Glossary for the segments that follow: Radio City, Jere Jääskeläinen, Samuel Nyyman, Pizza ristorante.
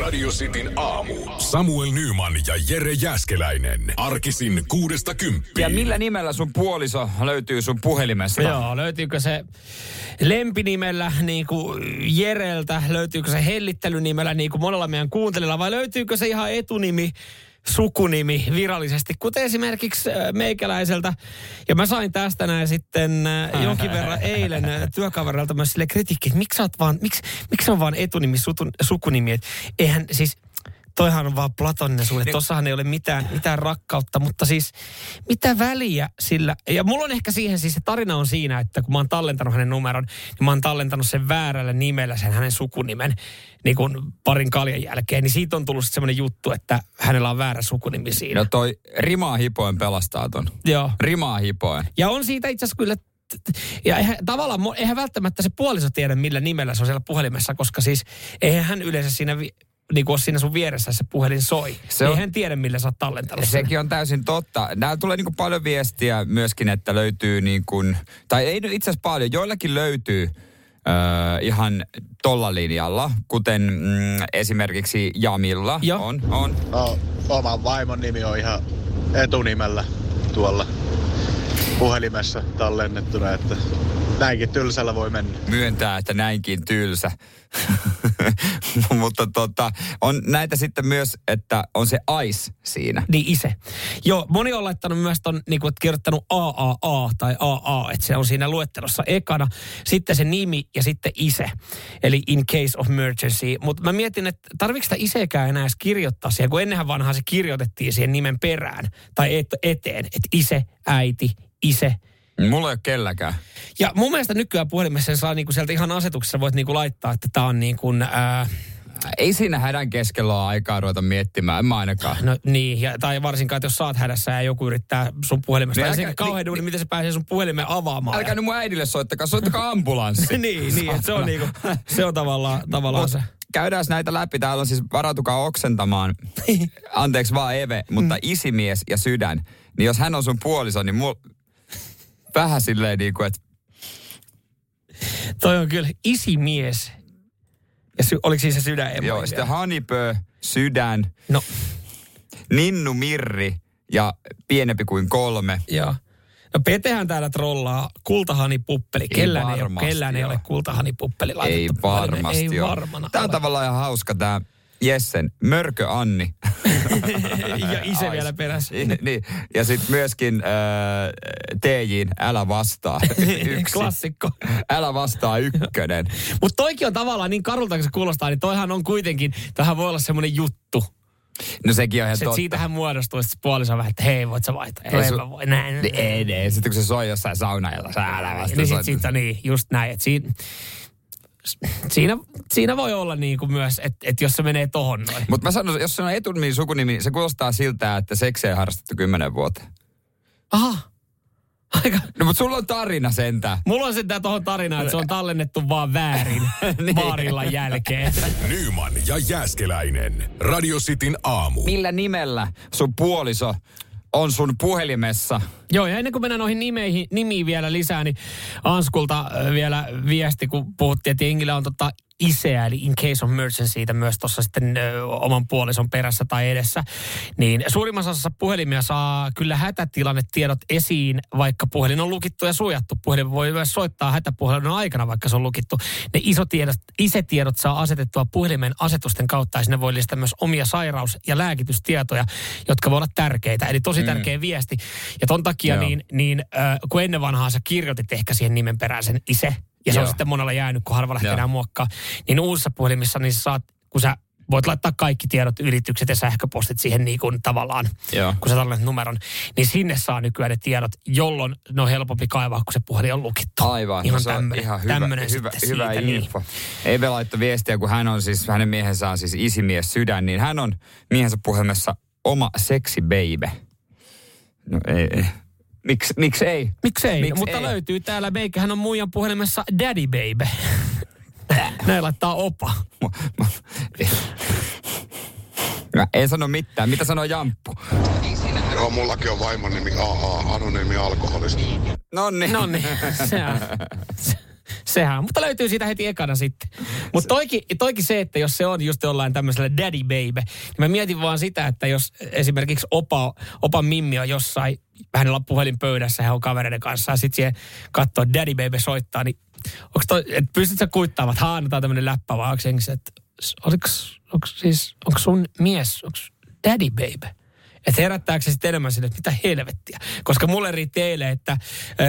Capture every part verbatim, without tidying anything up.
Radio Cityn aamu. Samuel Nyyman ja Jere Jääskeläinen. Arkisin kuudesta kymppiin. Ja millä nimellä sun puoliso löytyy sun puhelimesta? Joo, löytyykö se lempinimellä niin kuin Jereltä? Löytyykö se hellittelynimellä niin kuin monella meidän kuuntelijalla? Vai löytyykö se ihan etunimi, sukunimi virallisesti? Kuten esimerkiksi meikäläiseltä. Ja mä sain tästä näin sitten jonkin verran eilen työkaverilta myös sille kritiikkiin, että miksi oot vaan, miksi, miksi on vaan etunimi, sutun, sukunimi? Et eihän siis... Toihan on vaan platoninen suhde. Ne... Tossahan ei ole mitään, mitään rakkautta, mutta siis mitä väliä sillä... Ja mulla on ehkä siihen siis se tarina on siinä, että kun mä oon tallentanut hänen numeron, niin mä oon tallentanut sen väärällä nimellä, sen hänen sukunimen, niin kuin parin kaljan jälkeen, niin siitä on tullut sitten semmoinen juttu, että hänellä on väärä sukunimi siinä. No toi rimaa hipoen pelastaa ton. Joo. Rimaa hipoen. Ja on siitä itse asiassa kyllä... Ja eihän, tavallaan, eihän välttämättä se puoliso tiedä, millä nimellä se on siellä puhelimessa, koska siis eihän hän yleensä siinä... Vi- niin kuin siinä sun vieressä se puhelin soi. Se on, eihän tiedä, millä sä oot tallentanut. Sekin sinne on täysin totta. Nää tulee niin kuin paljon viestiä myöskin, että löytyy niin kuin, tai ei nyt itse asiassa paljon, joillakin löytyy äh, ihan tolla linjalla, kuten mm, esimerkiksi Jamilla. Jo. On, on. No, oman vaimon nimi on ihan etunimellä tuolla puhelimessa tallennettuna, että... Näinkin tylsällä voi mennä. Myöntää, että näinkin tylsä. Mutta tota, on näitä sitten myös, että on se ice siinä. Niin ise. Joo, moni on laittanut myös ton, niin kuin kirjoittanut A A A tai A A, että se on siinä luettelossa ekana. Sitten se nimi ja sitten ise, eli in case of emergency. Mutta mä mietin, että tarvitsetko sitä isekään enää edes kirjoittaa siihen, kun ennenhän vanhaan se kirjoitettiin siihen nimen perään tai et, eteen, että ise, äiti, ise. Mulla ei ole kelläkään. Ja mun mielestä nykyään puhelimessa saa niinku sieltä ihan asetuksessa voit niinku laittaa, että tää on niin kuin... Ää... Ei siinä hädän keskellä ole aikaa ruveta miettimään, en mä ainakaan. No niin, ja, tai varsinkaan, että jos saat hädässä ja joku yrittää sun puhelimesta. Niin älkää kauhean duuni, niin, miten se pääsee sun puhelimen avaamaan. Älkää ja... nyt mun äidille soittakaa, soittakaa ambulanssi. niin, niin että se on niinku, se on tavallaan, tavallaan se. Käydään näitä läpi. Täällä on siis varautukaa oksentamaan, anteeksi vaan Eve, mutta isimies ja sydän. Niin jos hän on sun puoliso, niin mulla... Vähän silleen niin kuin, että... Toi on kyllä isimies. Ja sy- oliko siis se sydän? Joo, sitten Hanipö, sydän, no. Ninnu Mirri ja pienempi kuin kolme. Joo. No Petehän täällä trollaa kultahanipuppeli. Kellään ei, kellään ei ole kultahanipuppeli. Ei varmasti ei varmana. Tää on tavallaan ihan hauska tää Jessen, Mörkö Anni. ja ise Ais. vielä perässä. Niin. Ja sitten myöskin äh, T J:n Älä vastaa. Yksi. Klassikko. Älä vastaa ykkönen. Mutta toikin on tavallaan niin karulta, kun se kuulostaa, niin toihan on kuitenkin, tähän voi olla semmoinen juttu. No sekin on ihan totta. Siitähän muodostuu, että puoliso on vähän, että hei, voit sä vaihtaa? Ei, su- mä voi, näin. Ei, ei, ei. Sitten kun se soi jossain saunailla, sä älä vastaa. Niin sitten siitä niin, just näin, että siinä... Siinä, siinä voi olla niin kuin myös, että et jos se menee tohon noin. Mutta mä sanon, jos se on etunimi, sukunimi, se kuulostaa siltä, että seksiä ei harrastettu kymmenen vuoteen. Aha. Aika. No mutta sulla on tarina sentään. Mulla on sentään tohon tarinaan, että se on tallennettu vaan väärin vaarilla niin. jälkeen. Nyyman ja Jääskeläinen. Radio Cityn aamu. Millä nimellä sun puoliso on sun puhelimessa? Joo, ja ennen kuin mennään noihin nimeihin, nimiin vielä lisää, niin Anskulta vielä viesti, kun puhuttiin, että jengillä on tota iseä, eli in case of emergency siitä myös tuossa sitten ö, oman puolison perässä tai edessä. Niin suurimmassa osassa puhelimia saa kyllä hätätilannetiedot esiin, vaikka puhelin on lukittu ja suojattu. Puhelin voi myös soittaa hätäpuhelun aikana, vaikka se on lukittu. Ne isotiedot, isetiedot saa asetettua puhelimen asetusten kautta, ja sinne voi lisätä myös omia sairaus- ja lääkitystietoja, jotka voi olla tärkeitä. Eli tosi tärkeä mm. viesti. Ja ton takia, Joo. niin, niin ö, kun ennen vanhaa sä kirjoitit ehkä siihen nimen perään sen ise, ja se Joo. on sitten monella jäänyt, kun harva lähtee enää muokkaa. Niin uusissa puhelimissa, niin sä saat, kun sä voit laittaa kaikki tiedot, yritykset ja sähköpostit siihen niin kuin tavallaan, Joo. kun sä tallennat numeron, niin sinne saa nykyään ne tiedot, jolloin ne on helpompi kaivaa, kun se puhelin on lukittu. Aivan. Ihan no se tämmönen, on ihan hyvä, hyvä, hyvä siitä, info. Niin. Eve laittoi viestiä, kun hän on siis, hänen miehensä on siis isimies sydän, niin hän on miehensä puhelimessa oma seksi baby. No ei, ei. Miks, miks ei? Miks ei? Miks no, mutta ei? Löytyy täällä, meikähän on muijan puhelimessa Daddy Baby. Näin laittaa opa. Mä, mä, ei. Mä en sano mitään. Mitä sanoo Jamppu? Joo, mullakin on vaimon nimi A A, anonyymi alkoholisti. Nonni. Nonni, sehän. Sehän, mutta löytyy siitä heti ekana sitten. Mutta toikin toiki se, että jos se on just jollain tämmöisellä daddy baby, niin mä mietin vaan sitä, että jos esimerkiksi opa, opa mimmi on jossain, hänellä on puhelin pöydässä, hän on kavereiden kanssa, ja sitten siihen katsoo, daddy baby soittaa, niin onko toi, että pystyt sä kuittaamaan, että haa, annetaan tämmöinen läppä, vaan onko hengissä, että onko siis, onko sun mies, onko daddy baby? Että herättääkö se sitten enemmän sinne, että mitä helvettiä. Koska mulle riitti eilen, että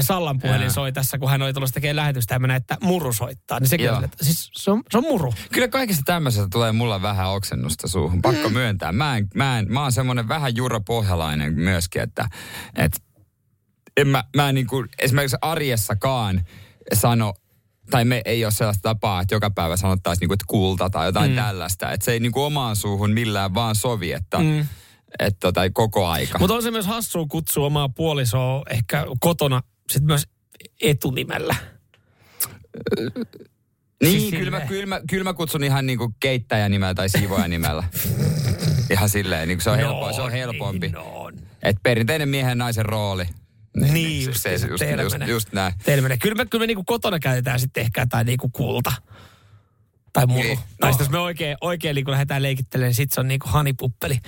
Sallan puhelin soi tässä, kun hän oli tullut tekemään lähetystä, ja että muru soittaa. Niin sekin on, että siis se on, se on muru. Kyllä kaikesta tämmöisestä tulee mulla vähän oksennusta suuhun. Pakko mm. myöntää. Mä, en, mä, en, mä oon semmoinen vähän jurapohjalainen myöskin, että et en mä, mä en niin kuin esimerkiksi arjessakaan sano, tai me ei ole sellaista tapaa, että joka päivä sanottaisiin, niin kuin, että kulta tai jotain mm. tällaista. Että se ei niin kuin omaan suuhun millään vaan sovi, että... Mm. Että tai koko aika. Mutta on se myös hassua kutsua omaa puolisoa ehkä kotona sitten myös etunimellä. Niin, siis kyllä, mä, kyllä, mä, kyllä mä kutsun ihan niinku keittäjänimellä tai siivoajanimellä. Ihan silleen, niinku se on, no, helpoa, se on helpompi. Niin on. Et perinteinen miehen naisen rooli. Niin, niin just, se, just, just, just näin. Termene. Kyllä me, kyllä me niinku kotona käytetään sitten ehkä tai niinku kulta. Tai muru. Ei, tai no. Jos me oikein, oikein niin kun lähdetään leikittelemään, niin sit se on niinku hanipuppeli.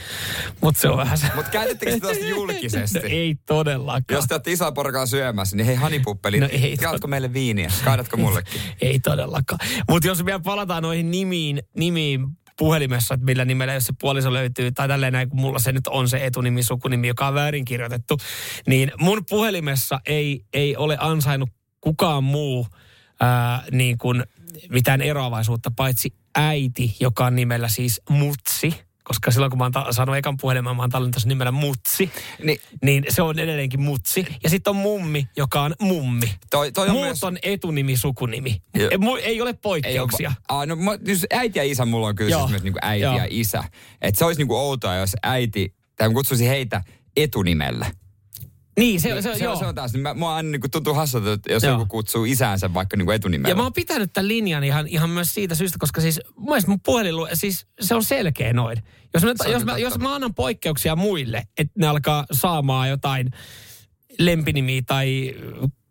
Mutta se on vähän se... Mutta käytettekö sitä tästä julkisesti? No ei todellakaan. Jos te olette isän porukaa syömässä, niin hei hanipuppeli, no ei kaatko tod... meille viiniä? Kaadatko mullekin? Ei todellakaan. Mutta jos vielä palataan noihin nimiin, nimiin puhelimessa, että millä nimellä, jos se puoliso löytyy, tai tälleen näin, kun mulla se nyt on se etunimi, sukunimi, joka on väärinkirjoitettu, niin mun puhelimessa ei, ei ole ansainnut kukaan muu ää, niin kuin... mitään eroavaisuutta, paitsi äiti, joka on nimellä siis Mutsi, koska silloin kun mä oon ta- saanut ekan puhelimen, mä oon tallentanut nimellä Mutsi, Ni- niin se on edelleenkin Mutsi. Ja sitten on mummi, joka on mummi. Toi, toi on Muut myös... on etunimi, sukunimi. Ei, mu- ei ole poikkeuksia. Ei ole... Ah, no, mä, äiti ja isä mulla on kyllä siis myös niin kuin äiti Joo. ja isä. Että se olisi niin kuin outoa, jos äiti, tai mä kutsuisin heitä etunimellä. Niin, se, se, se, se, on, se on taas. Niin mä, mua aina niin kuin tuntuu hassalta, että jos joo. joku kutsuu isäänsä vaikka niin kuin etunimellä. Ja mä oon pitänyt tämän linjan ihan, ihan myös siitä syystä, koska siis mun, mun puhelilu, siis se on selkeä noin. Jos mä, jos mä, jos mä annan poikkeuksia muille, että ne alkaa saamaan jotain lempinimiä tai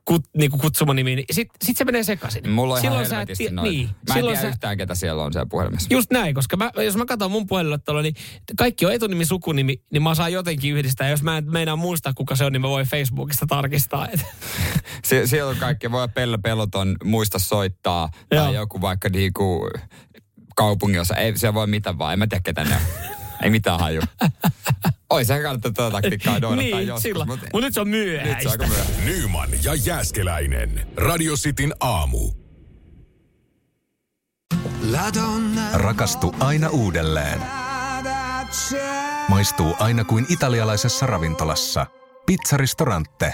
kut, niin kuin kutsumanimiä, niin sit, sit se menee sekaisin. Mulla on silloin ihan helvetisti tii- noin. Niin, mä en tiedä sä... yhtään, ketä siellä on siellä puhelimessa. Just näin, koska mä, jos mä katson mun puheliluetteloa, niin kaikki on etunimi, sukunimi, niin mä saan jotenkin yhdistää. Jos mä en meinaa muistaa, kuka se on, niin mä voin Facebookista tarkistaa. Sie- siellä on kaikki, voi Pelle Peloton muista soittaa, joo. tai joku vaikka niinku kaupunginosa. Ei siellä voi mitään vaan, en mä tiedä ketä ne on. Ei mitään haju. Oi, sehän kannattaa tätä taktiikkaa noudattaa niin, joskus. Sillä. Mutta mut nyt se on myöhäistä. Nyyman ja Jääskeläinen. Radio Cityn aamu. Rakastu aina uudelleen. Maistuu aina kuin italialaisessa ravintolassa. Pizza ristorante.